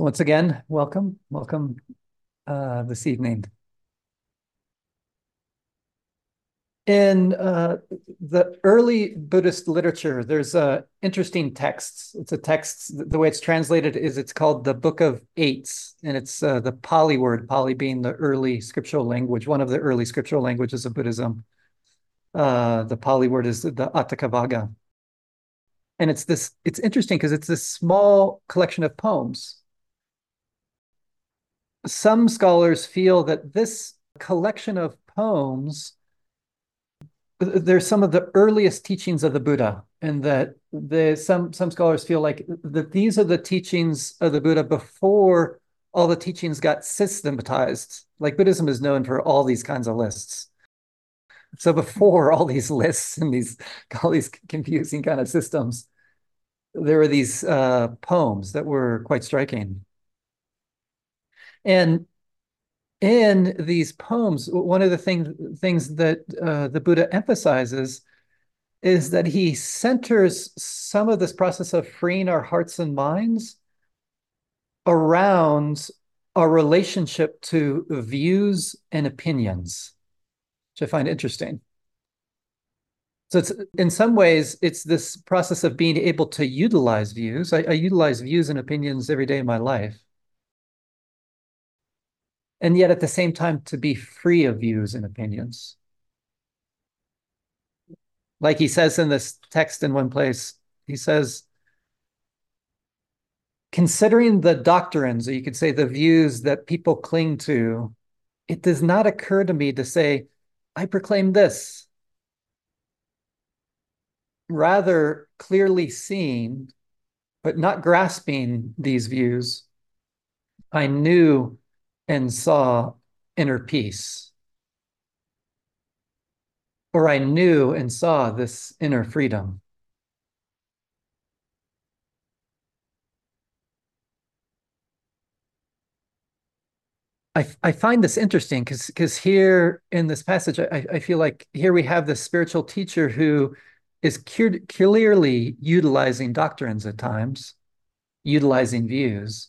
So once again, welcome this evening. In the early Buddhist literature, there's interesting texts. It's a text, the way it's translated is it's called the Book of Eights, and it's the Pali word, Pali being the early scriptural language, one of the early scriptural languages of Buddhism. The Pali word is the Atakavaga. And it's interesting because it's this small collection of poems. Some scholars feel that this collection of poems, they're some of the earliest teachings of the Buddha, and that some scholars feel like that these are the teachings of the Buddha before all the teachings got systematized. Like Buddhism is known for all these kinds of lists. So before all these lists and all these confusing kind of systems, there were these poems that were quite striking. And in these poems, one of the things that the Buddha emphasizes is that he centers some of this process of freeing our hearts and minds around our relationship to views and opinions, which I find interesting. So it's, in some ways, it's this process of being able to utilize views. I utilize views and opinions every day of my life. And yet at the same time, to be free of views and opinions. Like he says in this text in one place, he says, considering the doctrines, or you could say the views that people cling to, it does not occur to me to say, I proclaim this. Rather, clearly seeing, but not grasping these views, I knew and saw inner peace. Or I knew and saw this inner freedom. I find this interesting because here in this passage, I feel like here we have this spiritual teacher who is clearly utilizing doctrines at times, utilizing views,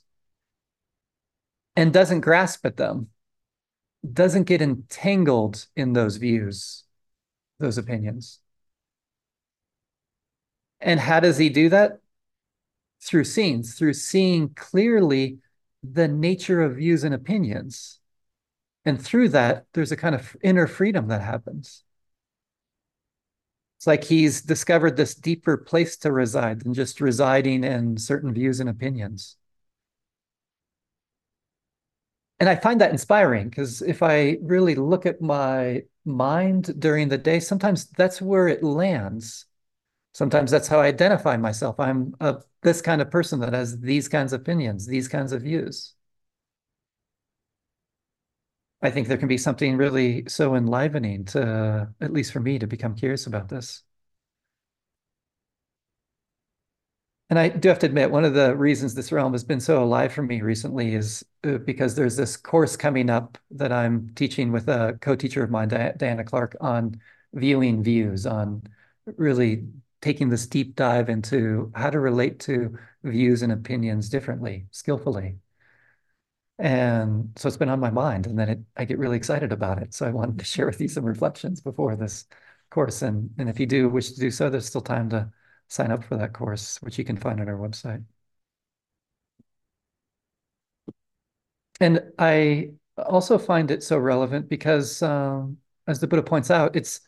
and doesn't grasp at them, doesn't get entangled in those views, those opinions. And how does he do that? Through scenes, through seeing clearly the nature of views and opinions. And through that, there's a kind of inner freedom that happens. It's like he's discovered this deeper place to reside than just residing in certain views and opinions. And I find that inspiring because if I really look at my mind during the day, sometimes that's where it lands. Sometimes that's how I identify myself. I'm this kind of person that has these kinds of opinions, these kinds of views. I think there can be something really so enlivening to, at least for me, to become curious about this. And I do have to admit, one of the reasons this realm has been so alive for me recently is because there's this course coming up that I'm teaching with a co-teacher of mine, Diana Clark, on viewing views, on really taking this deep dive into how to relate to views and opinions differently, skillfully. And so it's been on my mind, and then I get really excited about it. So I wanted to share with you some reflections before this course. And if you do wish to do so, there's still time to sign up for that course, which you can find on our website. And I also find it so relevant because, as the Buddha points out, it's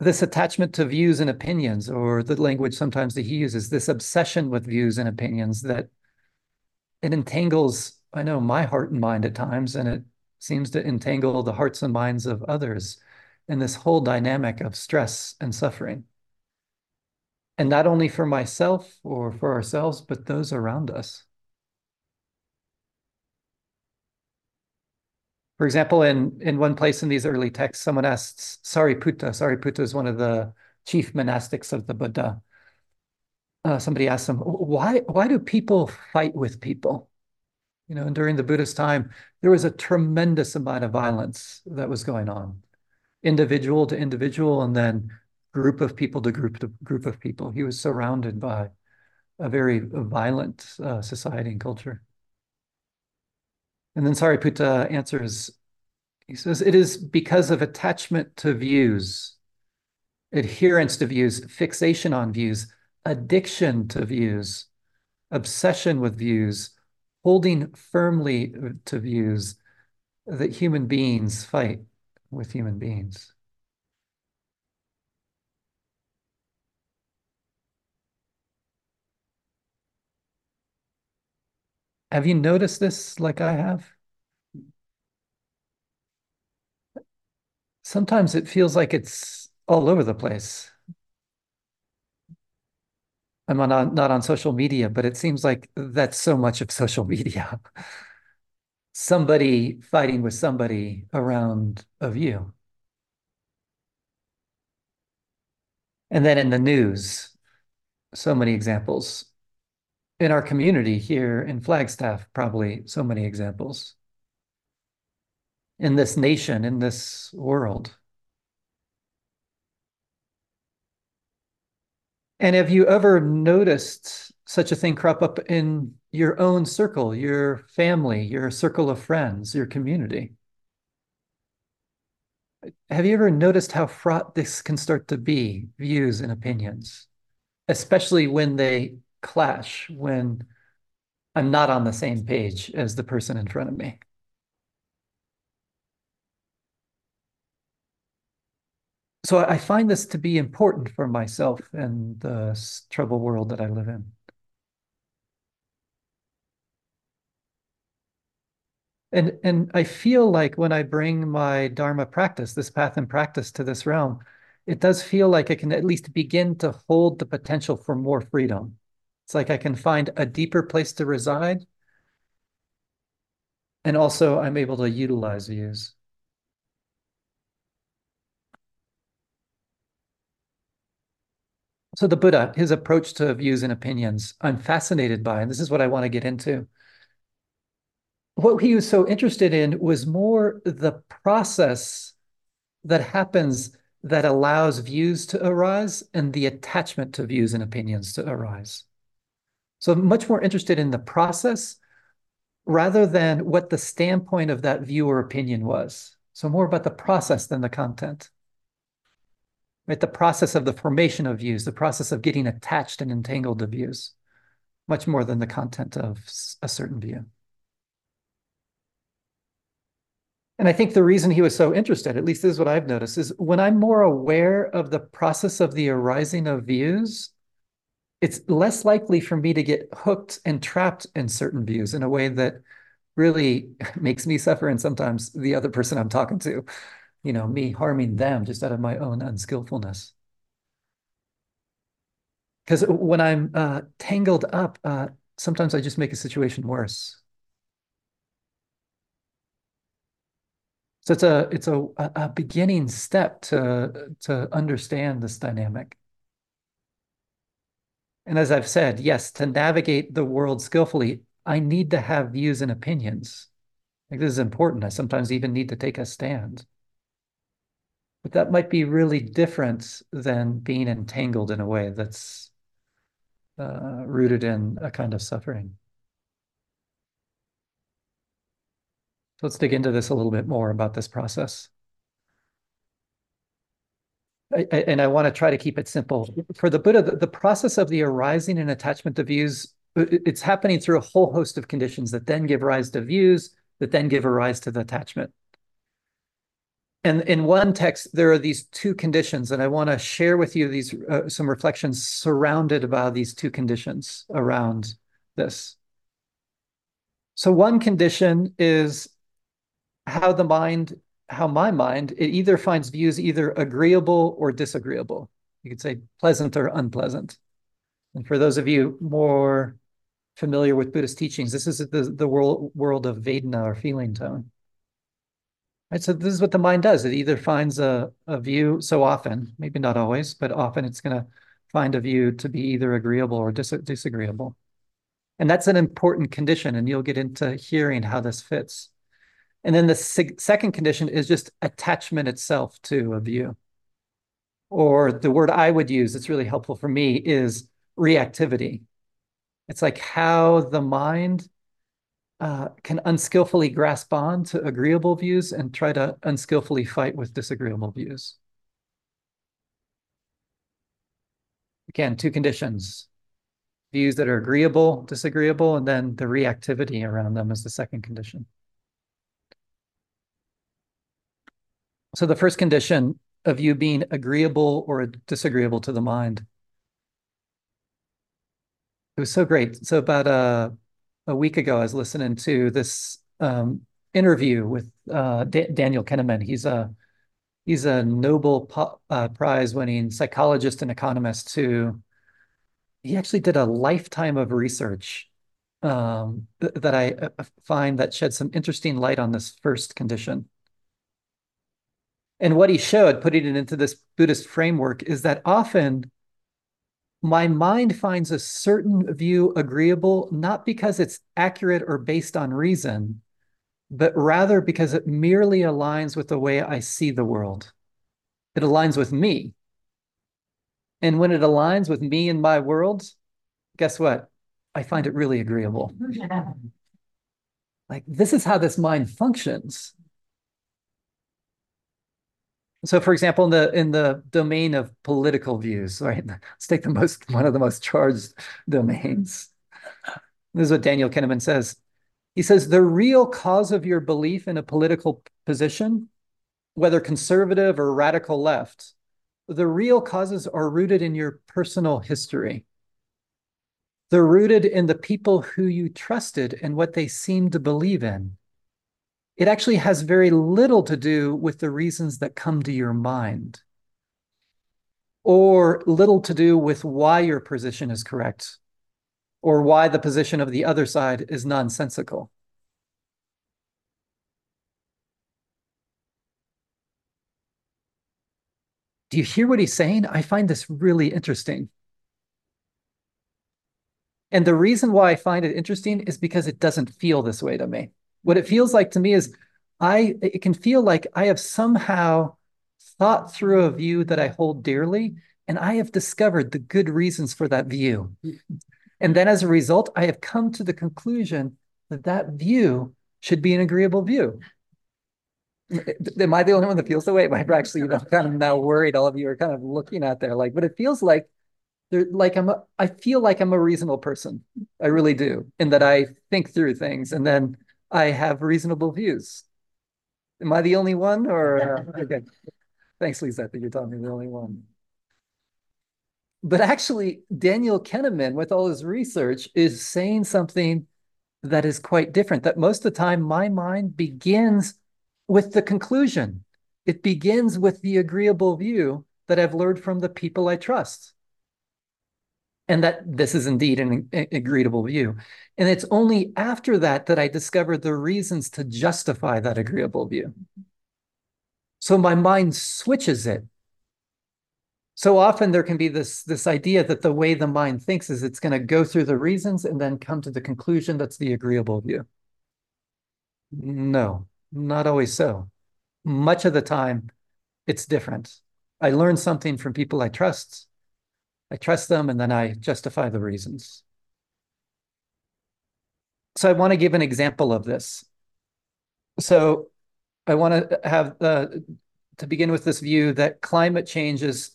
this attachment to views and opinions, or the language sometimes that he uses, this obsession with views and opinions that it entangles, I know, my heart and mind at times, and it seems to entangle the hearts and minds of others in this whole dynamic of stress and suffering. And not only for myself or for ourselves, but those around us. For example, in one place in these early texts, someone asks Sariputta. Sariputta is one of the chief monastics of the Buddha. Somebody asks him, why do people fight with people? You know, and during the Buddha's time, there was a tremendous amount of violence that was going on, individual to individual, and then group of people to group of people. He was surrounded by a very violent society and culture. And then Sariputta answers, he says, it is because of attachment to views, adherence to views, fixation on views, addiction to views, obsession with views, holding firmly to views, that human beings fight with human beings. Have you noticed this like I have? Sometimes it feels like it's all over the place. I'm not on social media, but it seems like that's so much of social media. Somebody fighting with somebody around a view. And then in the news, so many examples. In our community here in Flagstaff, probably so many examples. In this nation, in this world. And have you ever noticed such a thing crop up in your own circle, your family, your circle of friends, your community? Have you ever noticed how fraught this can start to be, views and opinions, especially when they clash, when I'm not on the same page as the person in front of me? So I find this to be important for myself and the troubled world that I live in. And I feel like when I bring my Dharma practice, this path and practice to this realm, it does feel like I can at least begin to hold the potential for more freedom. It's like I can find a deeper place to reside, and also I'm able to utilize views. So the Buddha, his approach to views and opinions, I'm fascinated by, and this is what I want to get into. What he was so interested in was more the process that happens that allows views to arise and the attachment to views and opinions to arise. So much more interested in the process rather than what the standpoint of that view or opinion was. So more about the process than the content. Right? The process of the formation of views, the process of getting attached and entangled to views, much more than the content of a certain view. And I think the reason he was so interested, at least this is what I've noticed, is when I'm more aware of the process of the arising of views, it's less likely for me to get hooked and trapped in certain views in a way that really makes me suffer, and sometimes the other person I'm talking to, me harming them just out of my own unskillfulness. Because when I'm tangled up, sometimes I just make a situation worse. So it's a beginning step to understand this dynamic. And as I've said, yes, to navigate the world skillfully, I need to have views and opinions. Like, this is important. I sometimes even need to take a stand. But that might be really different than being entangled in a way that's rooted in a kind of suffering. So let's dig into this a little bit more about this process. I want to try to keep it simple. For the Buddha, the process of the arising and attachment to views, it's happening through a whole host of conditions that then give rise to views, that then give rise to the attachment. And in one text, there are these two conditions, and I want to share with you these some reflections surrounded by these two conditions around this. So one condition is how my mind, it either finds views either agreeable or disagreeable. You could say pleasant or unpleasant. And for those of you more familiar with Buddhist teachings, this is the world of Vedana, or feeling tone. Right, so this is what the mind does. It either finds a view, so often, maybe not always, but often it's going to find a view to be either agreeable or disagreeable. And that's an important condition, and you'll get into hearing how this fits. And then the second condition is just attachment itself to a view. Or the word I would use that's really helpful for me is reactivity. It's like how the mind can unskillfully grasp on to agreeable views and try to unskillfully fight with disagreeable views. Again, two conditions: views that are agreeable, disagreeable, and then the reactivity around them is the second condition. So the first condition of you being agreeable or disagreeable to the mind. It was so great. So about a week ago, I was listening to this interview with Daniel Kahneman. He's a Nobel Prize-winning psychologist and economist who he actually did a lifetime of research that I find that shed some interesting light on this first condition. And what he showed, putting it into this Buddhist framework, is that often my mind finds a certain view agreeable, not because it's accurate or based on reason, but rather because it merely aligns with the way I see the world. It aligns with me. And when it aligns with me and my world, guess what? I find it really agreeable. Like, this is how this mind functions. So, for example, in the domain of political views, right? Let's take one of the most charged domains. This is what Daniel Kahneman says. He says, the real cause of your belief in a political position, whether conservative or radical left, the real causes are rooted in your personal history. They're rooted in the people who you trusted and what they seemed to believe in. It actually has very little to do with the reasons that come to your mind, or little to do with why your position is correct, or why the position of the other side is nonsensical. Do you hear what he's saying? I find this really interesting. And the reason why I find it interesting is because it doesn't feel this way to me. What it feels like to me is it can feel like I have somehow thought through a view that I hold dearly, and I have discovered the good reasons for that view. And then as a result, I have come to the conclusion that that view should be an agreeable view. Am I the only one that feels the way? I'm actually, kind of now worried all of you are kind of looking out there like, but it feels like I feel like I'm a reasonable person. I really do. And that I think through things, and then I have reasonable views. Am I the only one? Or okay, thanks, Lisa, that you're telling me the only one. But actually, Daniel Kahneman, with all his research, is saying something that is quite different. That most of the time, my mind begins with the conclusion. It begins with the agreeable view that I've learned from the people I trust, and that this is indeed an agreeable view. And it's only after that that I discovered the reasons to justify that agreeable view. So my mind switches it. So often there can be this idea that the way the mind thinks is it's going to go through the reasons and then come to the conclusion that's the agreeable view. No, not always so. Much of the time, it's different. I learn something from people I trust. I trust them, and then I justify the reasons. So I want to give an example of this. So I want to have, to begin with, this view that climate change is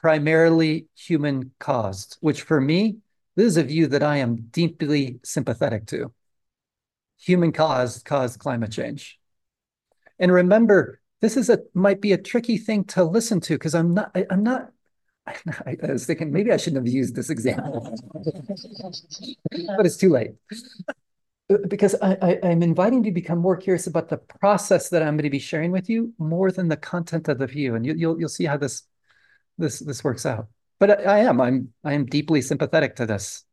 primarily human-caused, which for me, this is a view that I am deeply sympathetic to. Human caused climate change. And remember, this is might be a tricky thing to listen to, because I was thinking maybe I shouldn't have used this example, but it's too late. Because I'm inviting you to become more curious about the process that I'm going to be sharing with you more than the content of the view, and you'll see how this works out. But I am deeply sympathetic to this,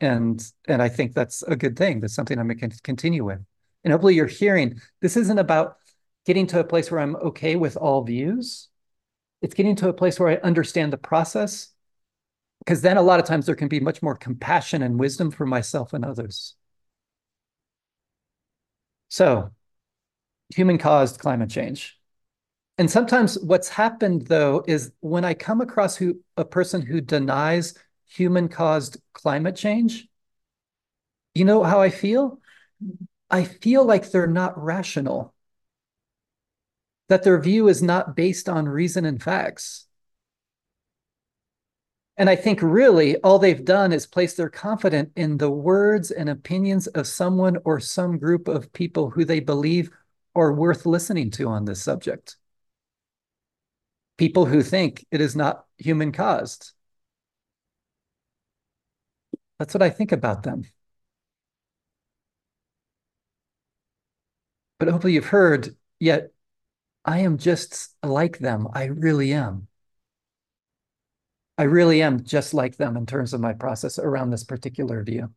and I think that's a good thing. That's something I'm going to continue with, and hopefully you're hearing this isn't about getting to a place where I'm okay with all views. It's getting to a place where I understand the process, because then a lot of times there can be much more compassion and wisdom for myself and others. So, human-caused climate change. And sometimes what's happened, though, is when I come across a person who denies human-caused climate change, you know how I feel? I feel like they're not rational, that their view is not based on reason and facts. And I think really all they've done is place their confidence in the words and opinions of someone or some group of people who they believe are worth listening to on this subject. People who think it is not human caused. That's what I think about them. But hopefully you've heard, yet I am just like them. I really am. I really am just like them in terms of my process around this particular view.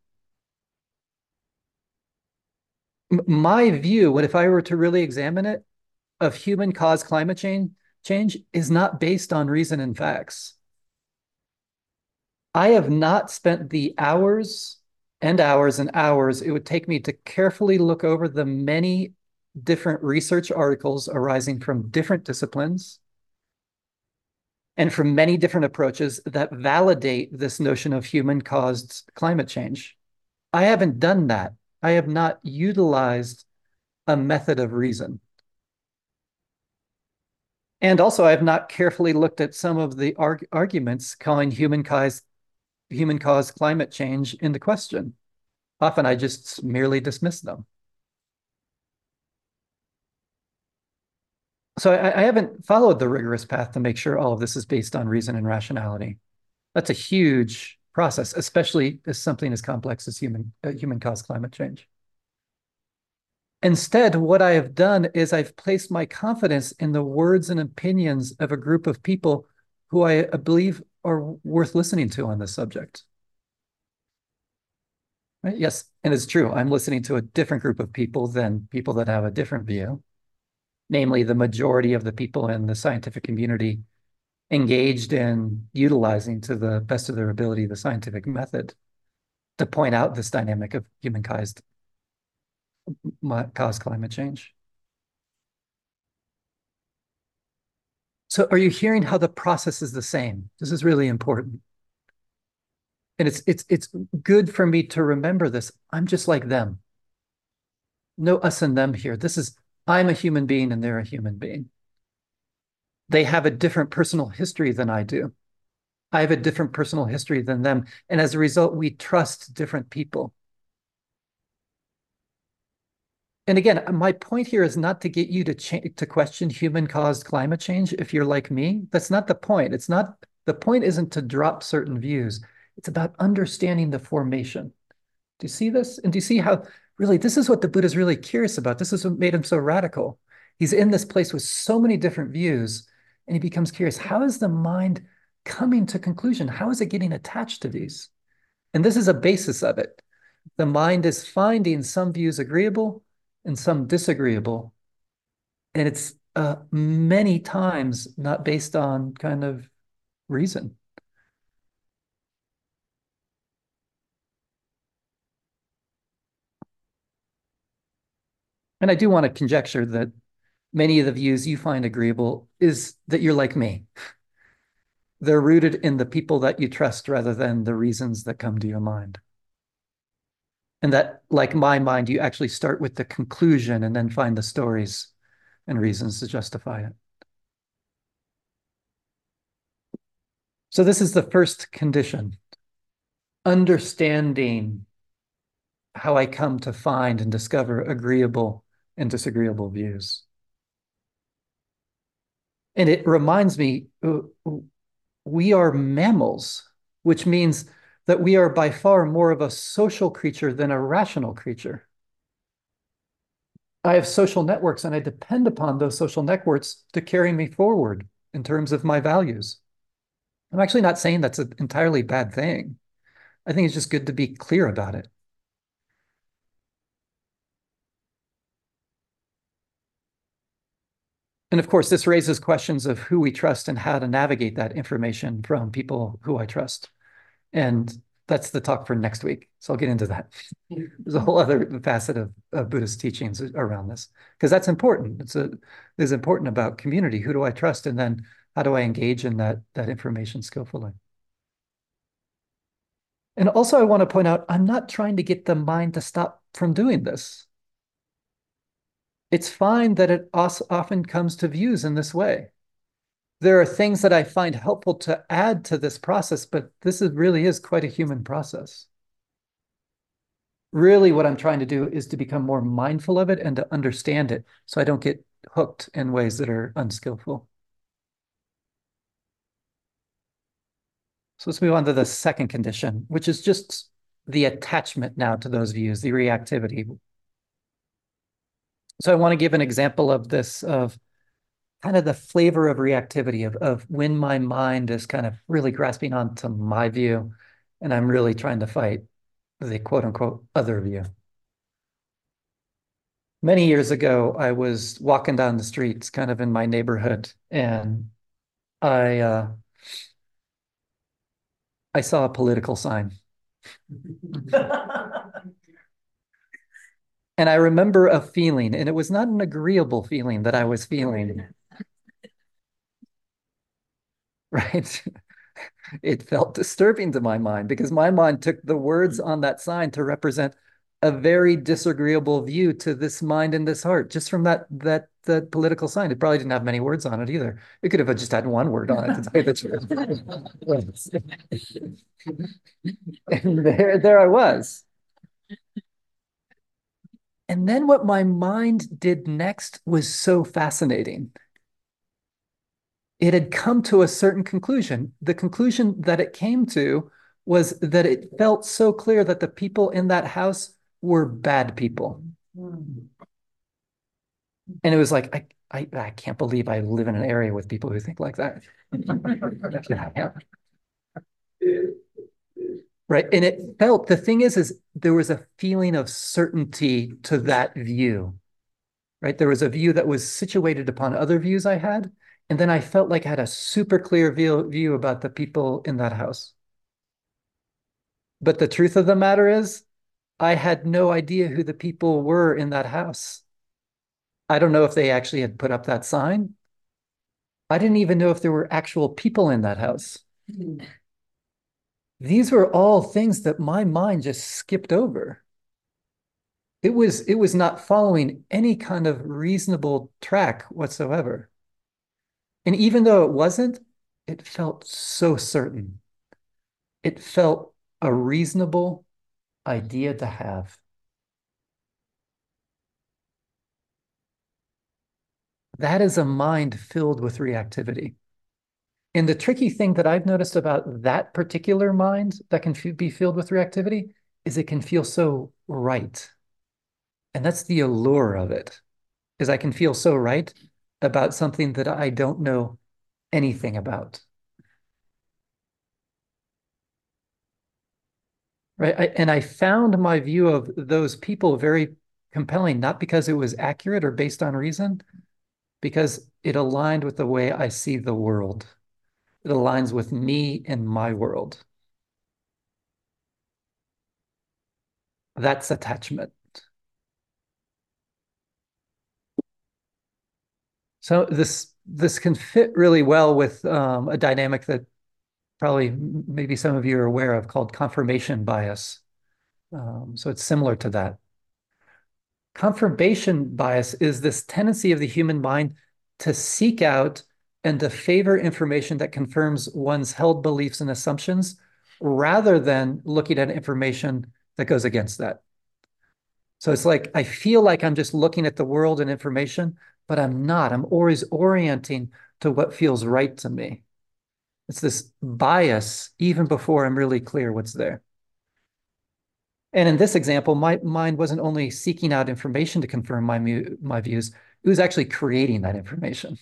My view, what if I were to really examine it, of human-caused climate change is not based on reason and facts. I have not spent the hours and hours and hours it would take me to carefully look over the many different research articles arising from different disciplines and from many different approaches that validate this notion of human-caused climate change. I haven't done that. I have not utilized a method of reason. And also, I have not carefully looked at some of the arguments calling human-caused climate change into question. Often, I just merely dismiss them. So I haven't followed the rigorous path to make sure all of this is based on reason and rationality. That's a huge process, especially as something as complex as human-caused climate change. Instead, what I have done is I've placed my confidence in the words and opinions of a group of people who I believe are worth listening to on this subject. Right? Yes, and it's true. I'm listening to a different group of people than people that have a different view. Namely, the majority of the people in the scientific community engaged in utilizing to the best of their ability the scientific method to point out this dynamic of human-caused climate change. So are you hearing how the process is the same? This is really important. And it's good for me to remember this. I'm just like them. No us and them here. This is I'm a human being and they're a human being. They have a different personal history than I do. I have a different personal history than them. And as a result, we trust different people. And again, my point here is not to get you to question human-caused climate change if you're like me. That's not the point. The point isn't to drop certain views. It's about understanding the formation. Do you see this? And do you see how really, this is what the Buddha's really curious about. This is what made him so radical. He's in this place with so many different views, and he becomes curious. How is the mind coming to conclusion? How is it getting attached to these? And this is a basis of it. The mind is finding some views agreeable and some disagreeable. And it's many times not based on kind of reason. And I do want to conjecture that many of the views you find agreeable is that you're like me. They're rooted in the people that you trust rather than the reasons that come to your mind. And that, like my mind, you actually start with the conclusion and then find the stories and reasons to justify it. So this is the first condition, understanding how I come to find and discover agreeable and disagreeable views. And it reminds me, we are mammals, which means that we are by far more of a social creature than a rational creature. I have social networks and I depend upon those social networks to carry me forward in terms of my values. I'm actually not saying that's an entirely bad thing. I think it's just good to be clear about it. And of course, this raises questions of who we trust and how to navigate that information from people who I trust. And that's the talk for next week. So I'll get into that. There's a whole other facet of Buddhist teachings around this, because that's important. It's important about community. Who do I trust? And then how do I engage in that information skillfully? And also I want to point out, I'm not trying to get the mind to stop from doing this. It's fine that it often comes to views in this way. There are things that I find helpful to add to this process, but this really is quite a human process. Really what I'm trying to do is to become more mindful of it and to understand it so I don't get hooked in ways that are unskillful. So let's move on to the second condition, which is just the attachment now to those views, the reactivity. So I want to give an example of this, of kind of the flavor of reactivity, of when my mind is kind of really grasping onto my view and I'm really trying to fight the quote-unquote other view. Many years ago, I was walking down the streets kind of in my neighborhood, and I saw a political sign. And I remember a feeling, and it was not an agreeable feeling that I was feeling. Right? It felt disturbing to my mind because my mind took the words on that sign to represent a very disagreeable view to this mind and this heart, just from that political sign. It probably didn't have many words on it either. It could have just had one word on it, to tell you the truth. And there I was. And then what my mind did next was so fascinating. It had come to a certain conclusion. The conclusion that it came to was that it felt so clear that the people in that house were bad people. And it was like, I can't believe I live in an area with people who think like that. Right, and it felt, the thing is there was a feeling of certainty to that view, right? There was a view that was situated upon other views I had, and then I felt like I had a super clear view about the people in that house. But the truth of the matter is, I had no idea who the people were in that house. I don't know if they actually had put up that sign. I didn't even know if there were actual people in that house. These were all things that my mind just skipped over. It was not following any kind of reasonable track whatsoever. And even though it wasn't, it felt so certain. It felt a reasonable idea to have. That is a mind filled with reactivity. And the tricky thing that I've noticed about that particular mind that can be filled with reactivity is it can feel so right. And that's the allure of it, is I can feel so right about something that I don't know anything about. Right? And I found my view of those people very compelling, not because it was accurate or based on reason, because it aligned with the way I see the world. It aligns with me and my world. That's attachment. So this can fit really well with a dynamic that probably maybe some of you are aware of called confirmation bias. So it's similar to that. Confirmation bias is this tendency of the human mind to seek out and to favor information that confirms one's held beliefs and assumptions rather than looking at information that goes against that. So it's like, I feel like I'm just looking at the world and information, but I'm not. I'm always orienting to what feels right to me. It's this bias even before I'm really clear what's there. And in this example, my mind wasn't only seeking out information to confirm my views, it was actually creating that information.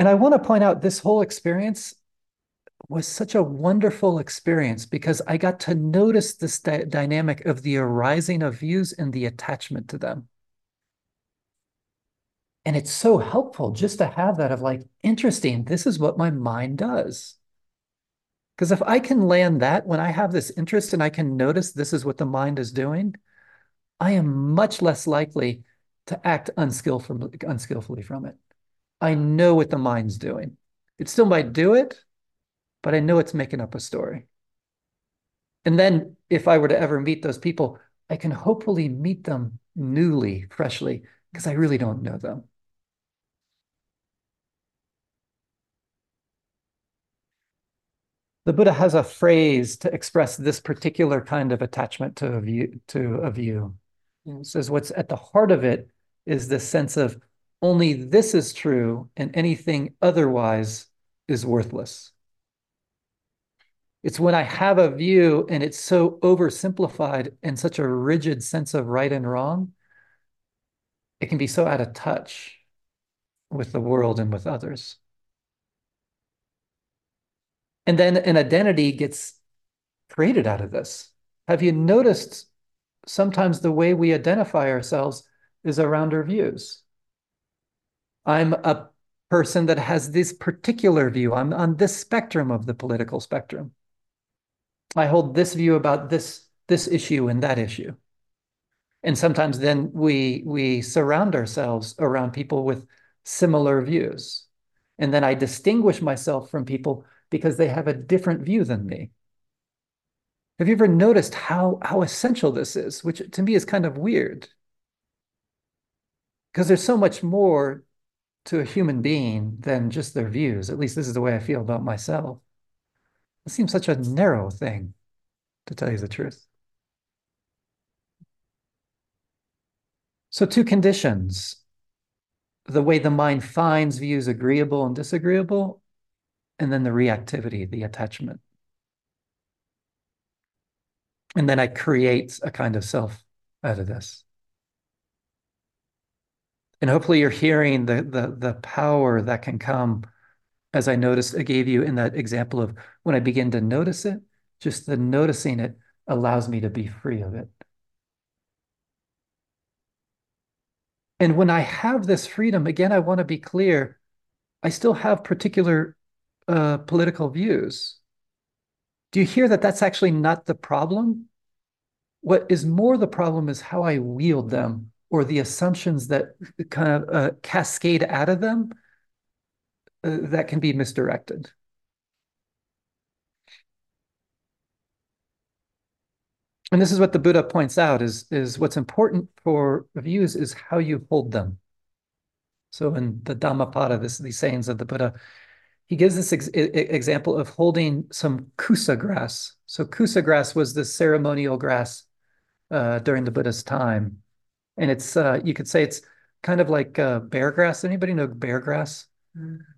And I want to point out this whole experience was such a wonderful experience because I got to notice this dynamic of the arising of views and the attachment to them. And it's so helpful just to have that of like, interesting, this is what my mind does. Because if I can land that when I have this interest and I can notice this is what the mind is doing, I am much less likely to act unskillfully from it. I know what the mind's doing. It still might do it, but I know it's making up a story. And then if I were to ever meet those people, I can hopefully meet them newly, freshly, because I really don't know them. The Buddha has a phrase to express this particular kind of attachment to a view. He says what's at the heart of it is this sense of only this is true and anything otherwise is worthless. It's when I have a view and it's so oversimplified and such a rigid sense of right and wrong, it can be so out of touch with the world and with others. And then an identity gets created out of this. Have you noticed sometimes the way we identify ourselves is around our views? I'm a person that has this particular view. I'm on this spectrum of the political spectrum. I hold this view about this issue and that issue. And sometimes then we surround ourselves around people with similar views. And then I distinguish myself from people because they have a different view than me. Have you ever noticed how essential this is, which to me is kind of weird? Because there's so much more to a human being than just their views. At least this is the way I feel about myself. It seems such a narrow thing, to tell you the truth. So two conditions: the way the mind finds views agreeable and disagreeable, and then the reactivity, the attachment. And then I create a kind of self out of this. And hopefully you're hearing the power that can come, as I noticed I gave you in that example of when I begin to notice it, just the noticing it allows me to be free of it. And when I have this freedom, again, I want to be clear, I still have particular political views. Do you hear that that's actually not the problem? What is more the problem is how I wield them, or the assumptions that kind of cascade out of them that can be misdirected. And this is what the Buddha points out, is what's important for views is how you hold them. So in the Dhammapada, these sayings of the Buddha, he gives this example of holding some kusa grass. So kusa grass was the ceremonial grass during the Buddha's time. And it's you could say it's kind of like bear grass. Anybody know bear grass?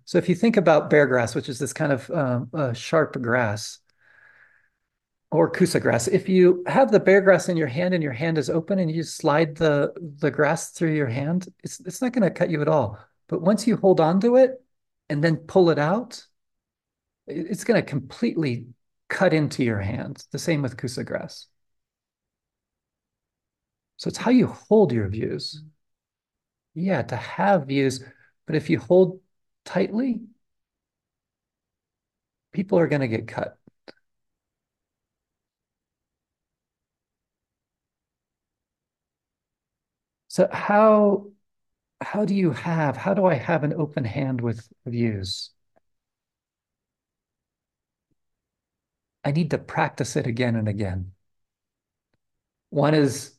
So if you think about bear grass, which is this kind of sharp grass, or kusa grass, if you have the bear grass in your hand and your hand is open and you just slide the grass through your hand, it's not going to cut you at all. But once you hold on to it, and then pull it out, it's going to completely cut into your hand. The same with kusa grass. So it's how you hold your views. Yeah, to have views, but if you hold tightly, people are going to get cut. So how do I have an open hand with views? I need to practice it again and again. One is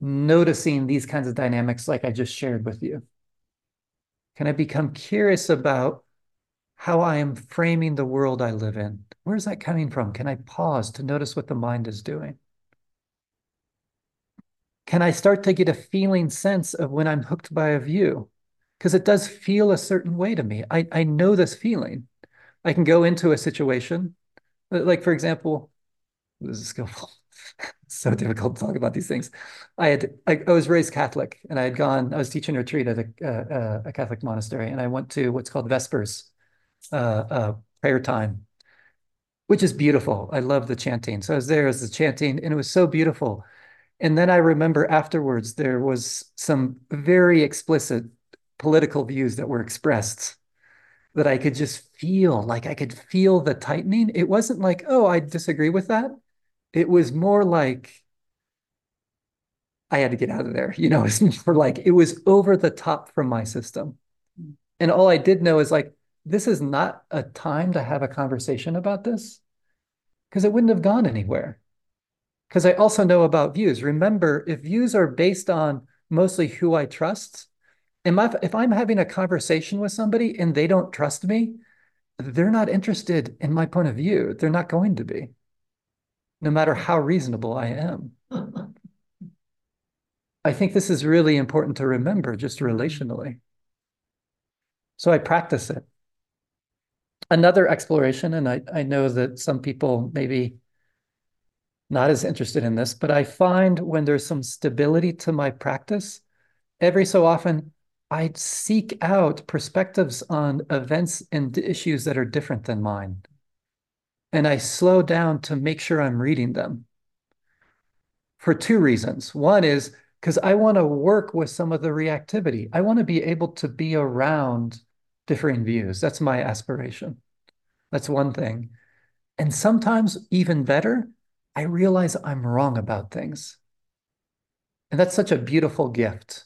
noticing these kinds of dynamics like I just shared with you. Can I become curious about how I am framing the world I live in? Where's that coming from? Can I pause to notice what the mind is doing? Can I start to get a feeling sense of when I'm hooked by a view? Because it does feel a certain way to me. I know this feeling. I can go into a situation, like for example, this is skillful. It's so difficult to talk about these things. I was raised Catholic, and I was teaching a retreat at a Catholic monastery, and I went to what's called Vespers, prayer time, which is beautiful. I love the chanting. So I was there as the chanting, and it was so beautiful. And then I remember afterwards, there was some very explicit political views that were expressed that I could just feel, like I could feel the tightening. It wasn't like, oh, I disagree with that. It was more like I had to get out of there. You know, it's more like it was over the top from my system. And all I did know is like, this is not a time to have a conversation about this, because it wouldn't have gone anywhere. Because I also know about views. Remember, if views are based on mostly who I trust, if I'm having a conversation with somebody and they don't trust me, they're not interested in my point of view. They're not going to be, no matter how reasonable I am. I think this is really important to remember just relationally. So I practice it. Another exploration, and I know that some people maybe not as interested in this, but I find when there's some stability to my practice, every so often I seek out perspectives on events and issues that are different than mine. And I slow down to make sure I'm reading them for two reasons. One is because I want to work with some of the reactivity. I want to be able to be around differing views. That's my aspiration. That's one thing. And sometimes, even better, I realize I'm wrong about things. And that's such a beautiful gift.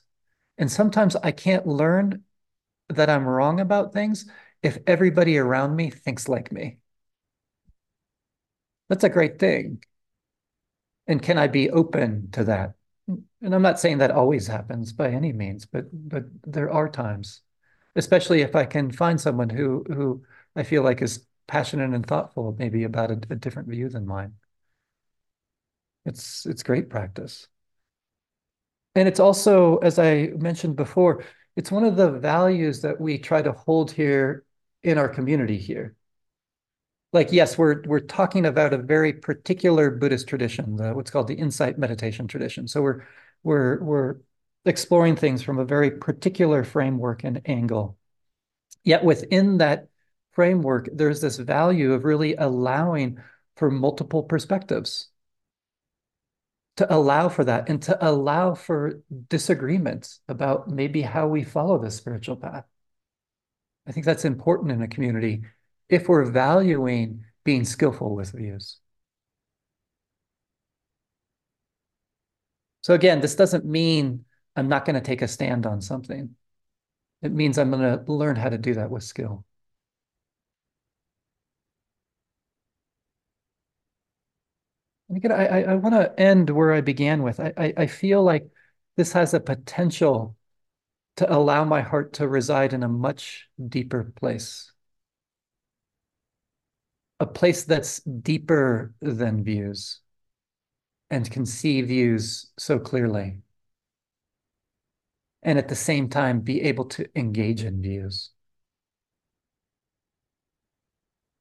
And sometimes I can't learn that I'm wrong about things if everybody around me thinks like me. That's a great thing. And can I be open to that? And I'm not saying that always happens by any means, but there are times, especially if I can find someone who I feel like is passionate and thoughtful maybe about a different view than mine. It's great practice. And it's also, as I mentioned before, it's one of the values that we try to hold here in our community here. Like, yes, we're talking about a very particular Buddhist tradition, what's called the insight meditation tradition. So we're exploring things from a very particular framework and angle. Yet within that framework, there's this value of really allowing for multiple perspectives, to allow for that and to allow for disagreements about maybe how we follow the spiritual path. I think that's important in a community, if we're valuing being skillful with views. So again, this doesn't mean I'm not going to take a stand on something. It means I'm going to learn how to do that with skill. And again, I want to end where I began with. I feel like this has a potential to allow my heart to reside in a much deeper place. A place that's deeper than views and can see views so clearly. And at the same time, be able to engage in views.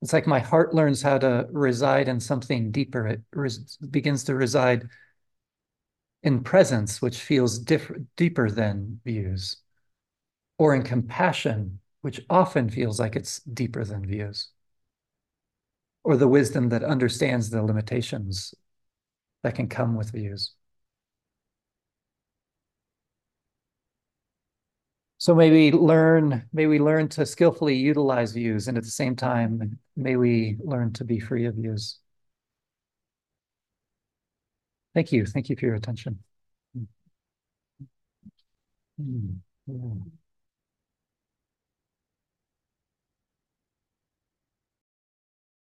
It's like my heart learns how to reside in something deeper. It begins to reside in presence, which feels deeper than views, or in compassion, which often feels like it's deeper than views, or the wisdom that understands the limitations that can come with views. So may we learn to skillfully utilize views, and at the same time, may we learn to be free of views. Thank you. Thank you for your attention.